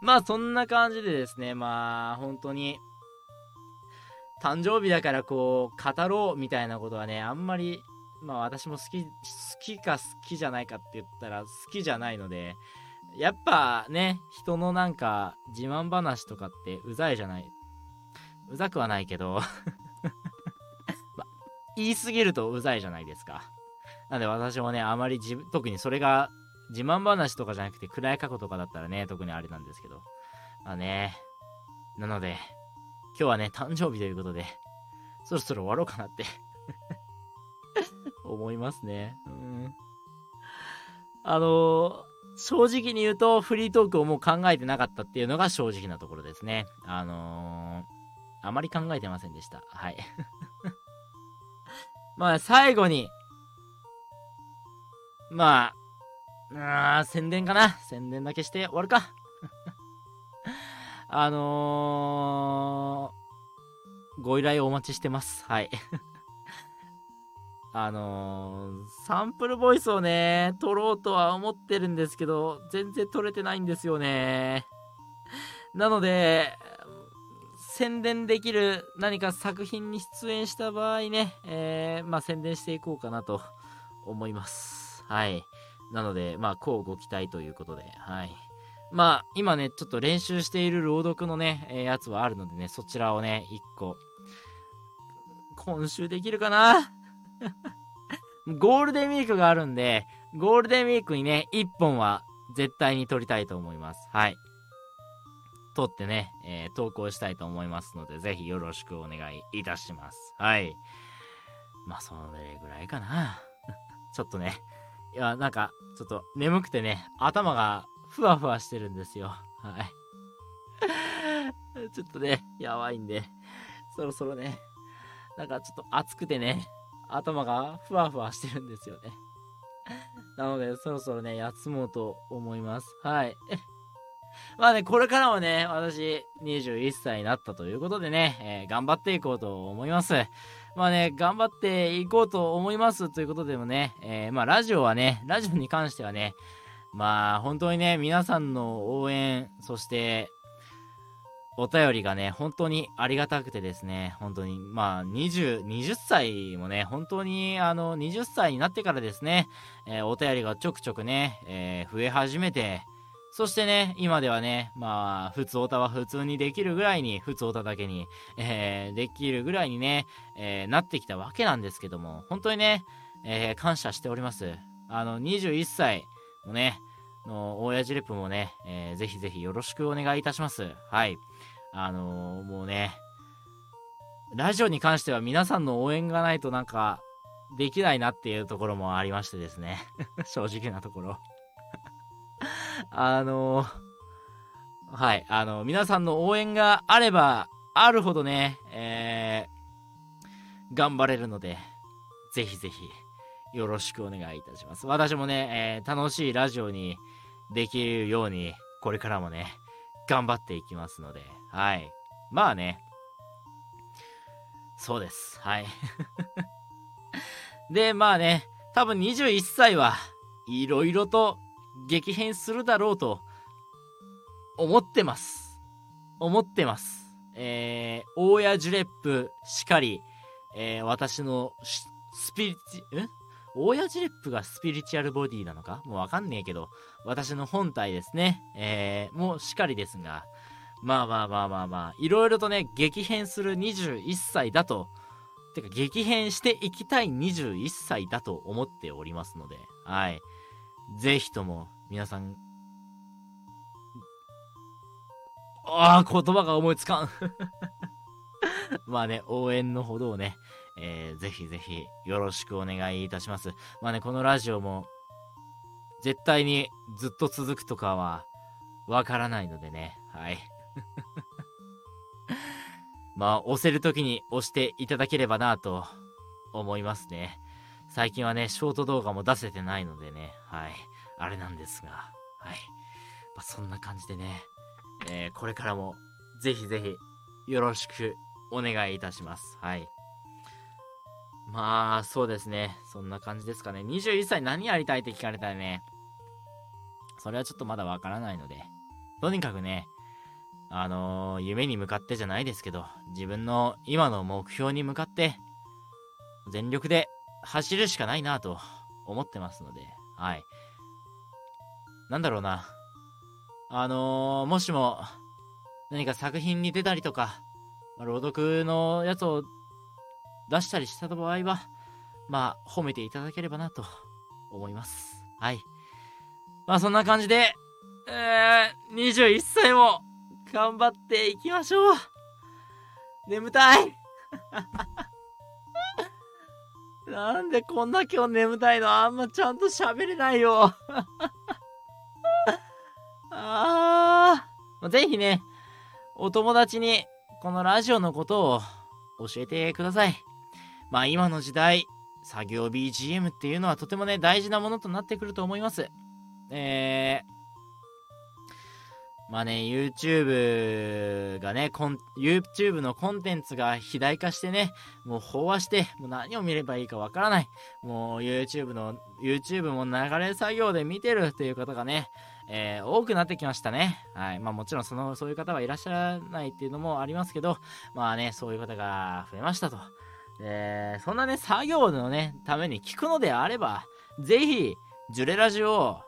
まあ、そんな感じでですね、まあ、本当に、誕生日だからこう、語ろうみたいなことはね、あんまり、まあ、私も好きか好きじゃないかって言ったら、好きじゃないので、やっぱね、人のなんか、自慢話とかって、うざいじゃない。うざくはないけど、言いすぎるとうざいじゃないですか。なので私もねあまり特にそれが自慢話とかじゃなくて暗い過去とかだったらね特にあれなんですけど、まあね、なので今日はね誕生日ということでそろそろ終わろうかなって思いますね。うん、正直に言うとフリートークをもう考えてなかったっていうのが正直なところですね。あまり考えてませんでした。はい。まあ最後にまあ宣伝かな。宣伝だけして終わるか。ご依頼お待ちしてます。はい。サンプルボイスをね撮ろうとは思ってるんですけど全然撮れてないんですよね。なので宣伝できる何か作品に出演した場合ね、まあ宣伝していこうかなと思います。はい。なのでまあこうご期待ということで、はい。まあ今ねちょっと練習している朗読のね、やつはあるのでねそちらをね1個今週できるかなゴールデンウィークがあるんでゴールデンウィークにね1本は絶対に撮りたいと思います。はい。撮ってね、投稿したいと思いますのでぜひよろしくお願いいたします。はい。まあそれぐらいかなちょっとねいやなんかちょっと眠くてね頭がふわふわしてるんですよ。はいちょっとねやばいんでそろそろねなんかちょっと暑くてね頭がふわふわしてるんですよね。なのでそろそろね休もうと思います。はいまあねこれからはね私21歳になったということでね、頑張っていこうと思います。まあね頑張っていこうと思いますということでもね、まあラジオに関してはねまあ本当にね皆さんの応援そしてお便りがね本当にありがたくてですね本当にまあ20歳もね本当に20歳になってからですね、お便りがちょくちょくね、増え始めてそしてね今ではねまあ普通オタは普通にできるぐらいに普通オタだけに、できるぐらいにね、なってきたわけなんですけども本当にね、感謝しております。21歳もねの親父レップもね、ぜひぜひよろしくお願いいたします。はい。もうねラジオに関しては皆さんの応援がないとなんかできないなっていうところもありましてですね正直なところはい皆さんの応援があればあるほどね、頑張れるのでぜひぜひよろしくお願いいたします。私もね、楽しいラジオにできるようにこれからもね頑張っていきますので、はい。まあねそうです。はいでまあね多分21歳はいろいろと激変するだろうと思ってます。大谷ジュレップしかり、私の大谷ジュレップがスピリチュアルボディなのかもうわかんねえけど私の本体ですね、もうしかりですがまあいろいろとね激変する21歳だとてか激変していきたい21歳だと思っておりますので、はい。ぜひとも皆さん言葉が思いつかんまあね応援のほどをねぜひぜひよろしくお願いいたします。まあねこのラジオも絶対にずっと続くとかはわからないのでね、はいまあ押せるときに押していただければなと思いますね。最近はねショート動画も出せてないのでね、はい、あれなんですが、はい。まあ、そんな感じでね、これからもぜひぜひよろしくお願いいたします。はい。まあそうですねそんな感じですかね。21歳何やりたいって聞かれたらねそれはちょっとまだわからないのでとにかくね夢に向かってじゃないですけど自分の今の目標に向かって全力で走るしかないなと思ってますので、はい。なんだろうなもしも何か作品に出たりとか朗読のやつを出したりした場合はまあ、褒めていただければなと思います。はい。まあ、そんな感じで、21歳も頑張っていきましょう。眠たいなんでこんな今日眠たいの？あんまちゃんと喋れないよあー、ぜひね、お友達にこのラジオのことを教えてください。まあ今の時代、作業 BGM っていうのはとてもね、大事なものとなってくると思います。まあね、YouTube のコンテンツが肥大化してね、もう飽和して、もう何を見ればいいかわからない。もう YouTube も流れ作業で見てるっていう方がね、多くなってきましたね。はい。まあもちろんそういう方はいらっしゃらないっていうのもありますけど、まあね、そういう方が増えましたと。そんなね、作業のね、ために聞くのであれば、ぜひ、ジュレラジを、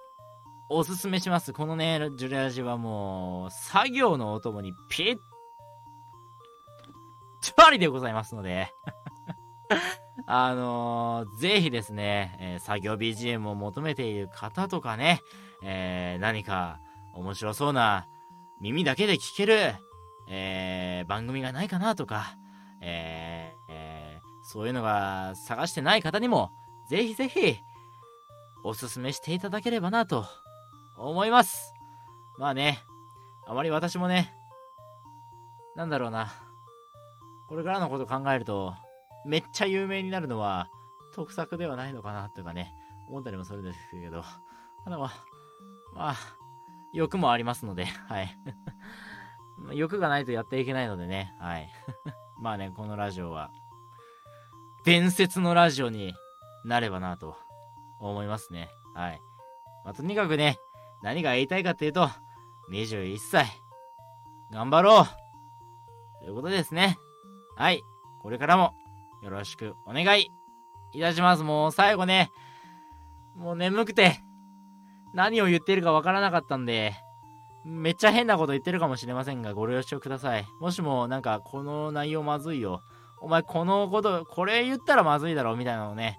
おすすめします。このね、ジュレラジはもう、作業のお供にぴったりでございますので、ぜひですね、作業 BGM を求めている方とかね、何か面白そうな耳だけで聞ける、番組がないかなとか、そういうのが探してない方にも、ぜひぜひ、おすすめしていただければなと、思います。まあね、あまり私もね、なんだろうな、これからのことを考えるとめっちゃ有名になるのは得策ではないのかなとかね、思ったりもするんですけど、ただまあ欲もありますので、はい欲がないとやっていけないのでね、はいまあね、このラジオは伝説のラジオになればなと思いますね。はい。まあ、とにかくね、何が言いたいかっていうと、21歳、頑張ろうということですね。はい。これからも、よろしくお願いいたします。もう最後ね、もう眠くて、何を言ってるかわからなかったんで、めっちゃ変なこと言ってるかもしれませんが、ご了承ください。もしも、なんか、この内容まずいよ。お前、このこと、これ言ったらまずいだろ、みたいなのをね、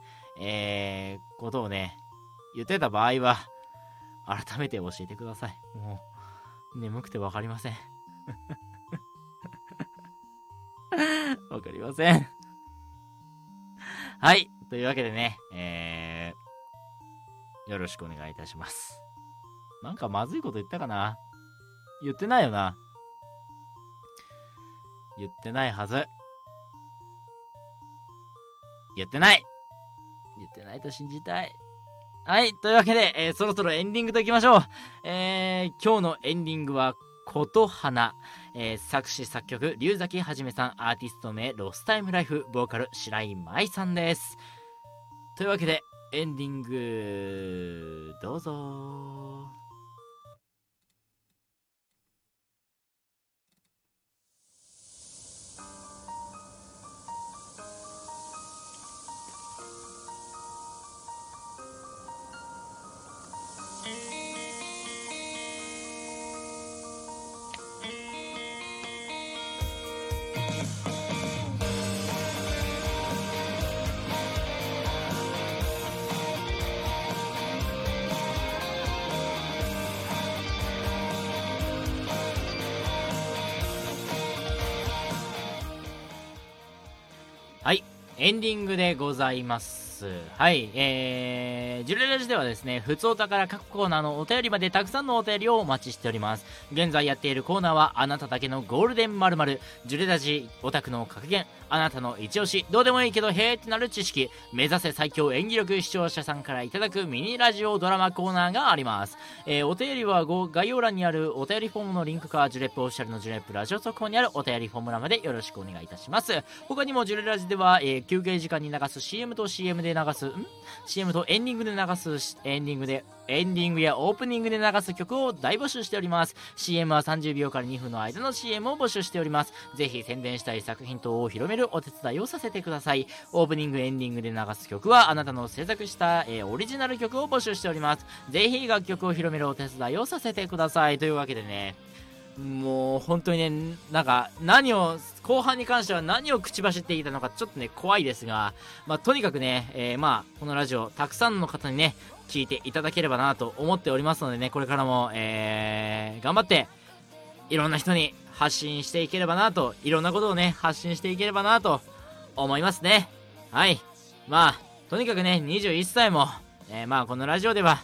ことをね、言ってた場合は、改めて教えてください。もう眠くてわかりませんわかりませんはい。というわけでね、よろしくお願いいたします。なんかまずいこと言ったかな？言ってないよな？言ってないはず。言ってないと信じたい。はい。というわけで、そろそろエンディングといきましょう。今日のエンディングは、ことはな。作詞作曲、龍崎はじめさん。アーティスト名、ロスタイムライフ。ボーカル、白井舞さんです。というわけで、エンディング、どうぞ。エンディングでございます。はい、ジュレラジではですね、ふつおたから各コーナーのお便りまでたくさんのお便りをお待ちしております。現在やっているコーナーは、あなただけのゴールデン〇〇、ジュレラジ、オタクの格言、あなたの一押し、どうでもいいけどへーってなる知識、目指せ最強演技力、視聴者さんからいただくミニラジオドラマコーナーがあります。お便りは概要欄にあるお便りフォームのリンクか、ジュレップオフィシャルのジュレップラジオ速報にあるお便りフォーム欄までよろしくお願いいたします。他にもジュレラジでは、休憩時間に流す CM とエンディングで流すエンディングやオープニングで流す曲を大募集しております。 CM は30秒から2分の間の CM を募集しております。ぜひ宣伝したい作品等を広めるお手伝いをさせてください。オープニングエンディングで流す曲はあなたの制作した、オリジナル曲を募集しております。ぜひ楽曲を広めるお手伝いをさせてください。というわけでね、もう本当にね、なんか何を後半に関しては何を口走っていたのかちょっとね怖いですが、まあとにかくね、このラジオたくさんの方にね聞いていただければなと思っておりますのでね、これからも、頑張っていろんな人に発信していければなと、いろんなことをね発信していければなと思いますね。はい、まあとにかくね21歳も、このラジオでは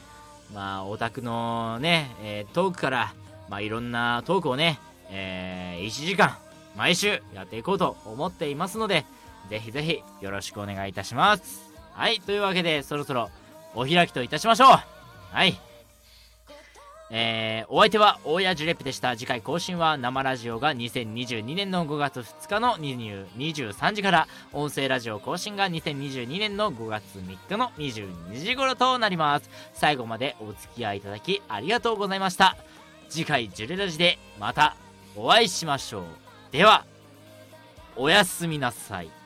オタクのね、トークからいろんなトークをね、1時間毎週やっていこうと思っていますので、ぜひぜひよろしくお願いいたします。はい、というわけでそろそろお開きといたしましょう。はい、お相手は大谷ジュレップでした。次回更新は生ラジオが2022年の5月2日の23時から、音声ラジオ更新が2022年の5月3日の22時頃となります。最後までお付き合いいただきありがとうございました。次回ジュレラジでまたお会いしましょう。ではおやすみなさい。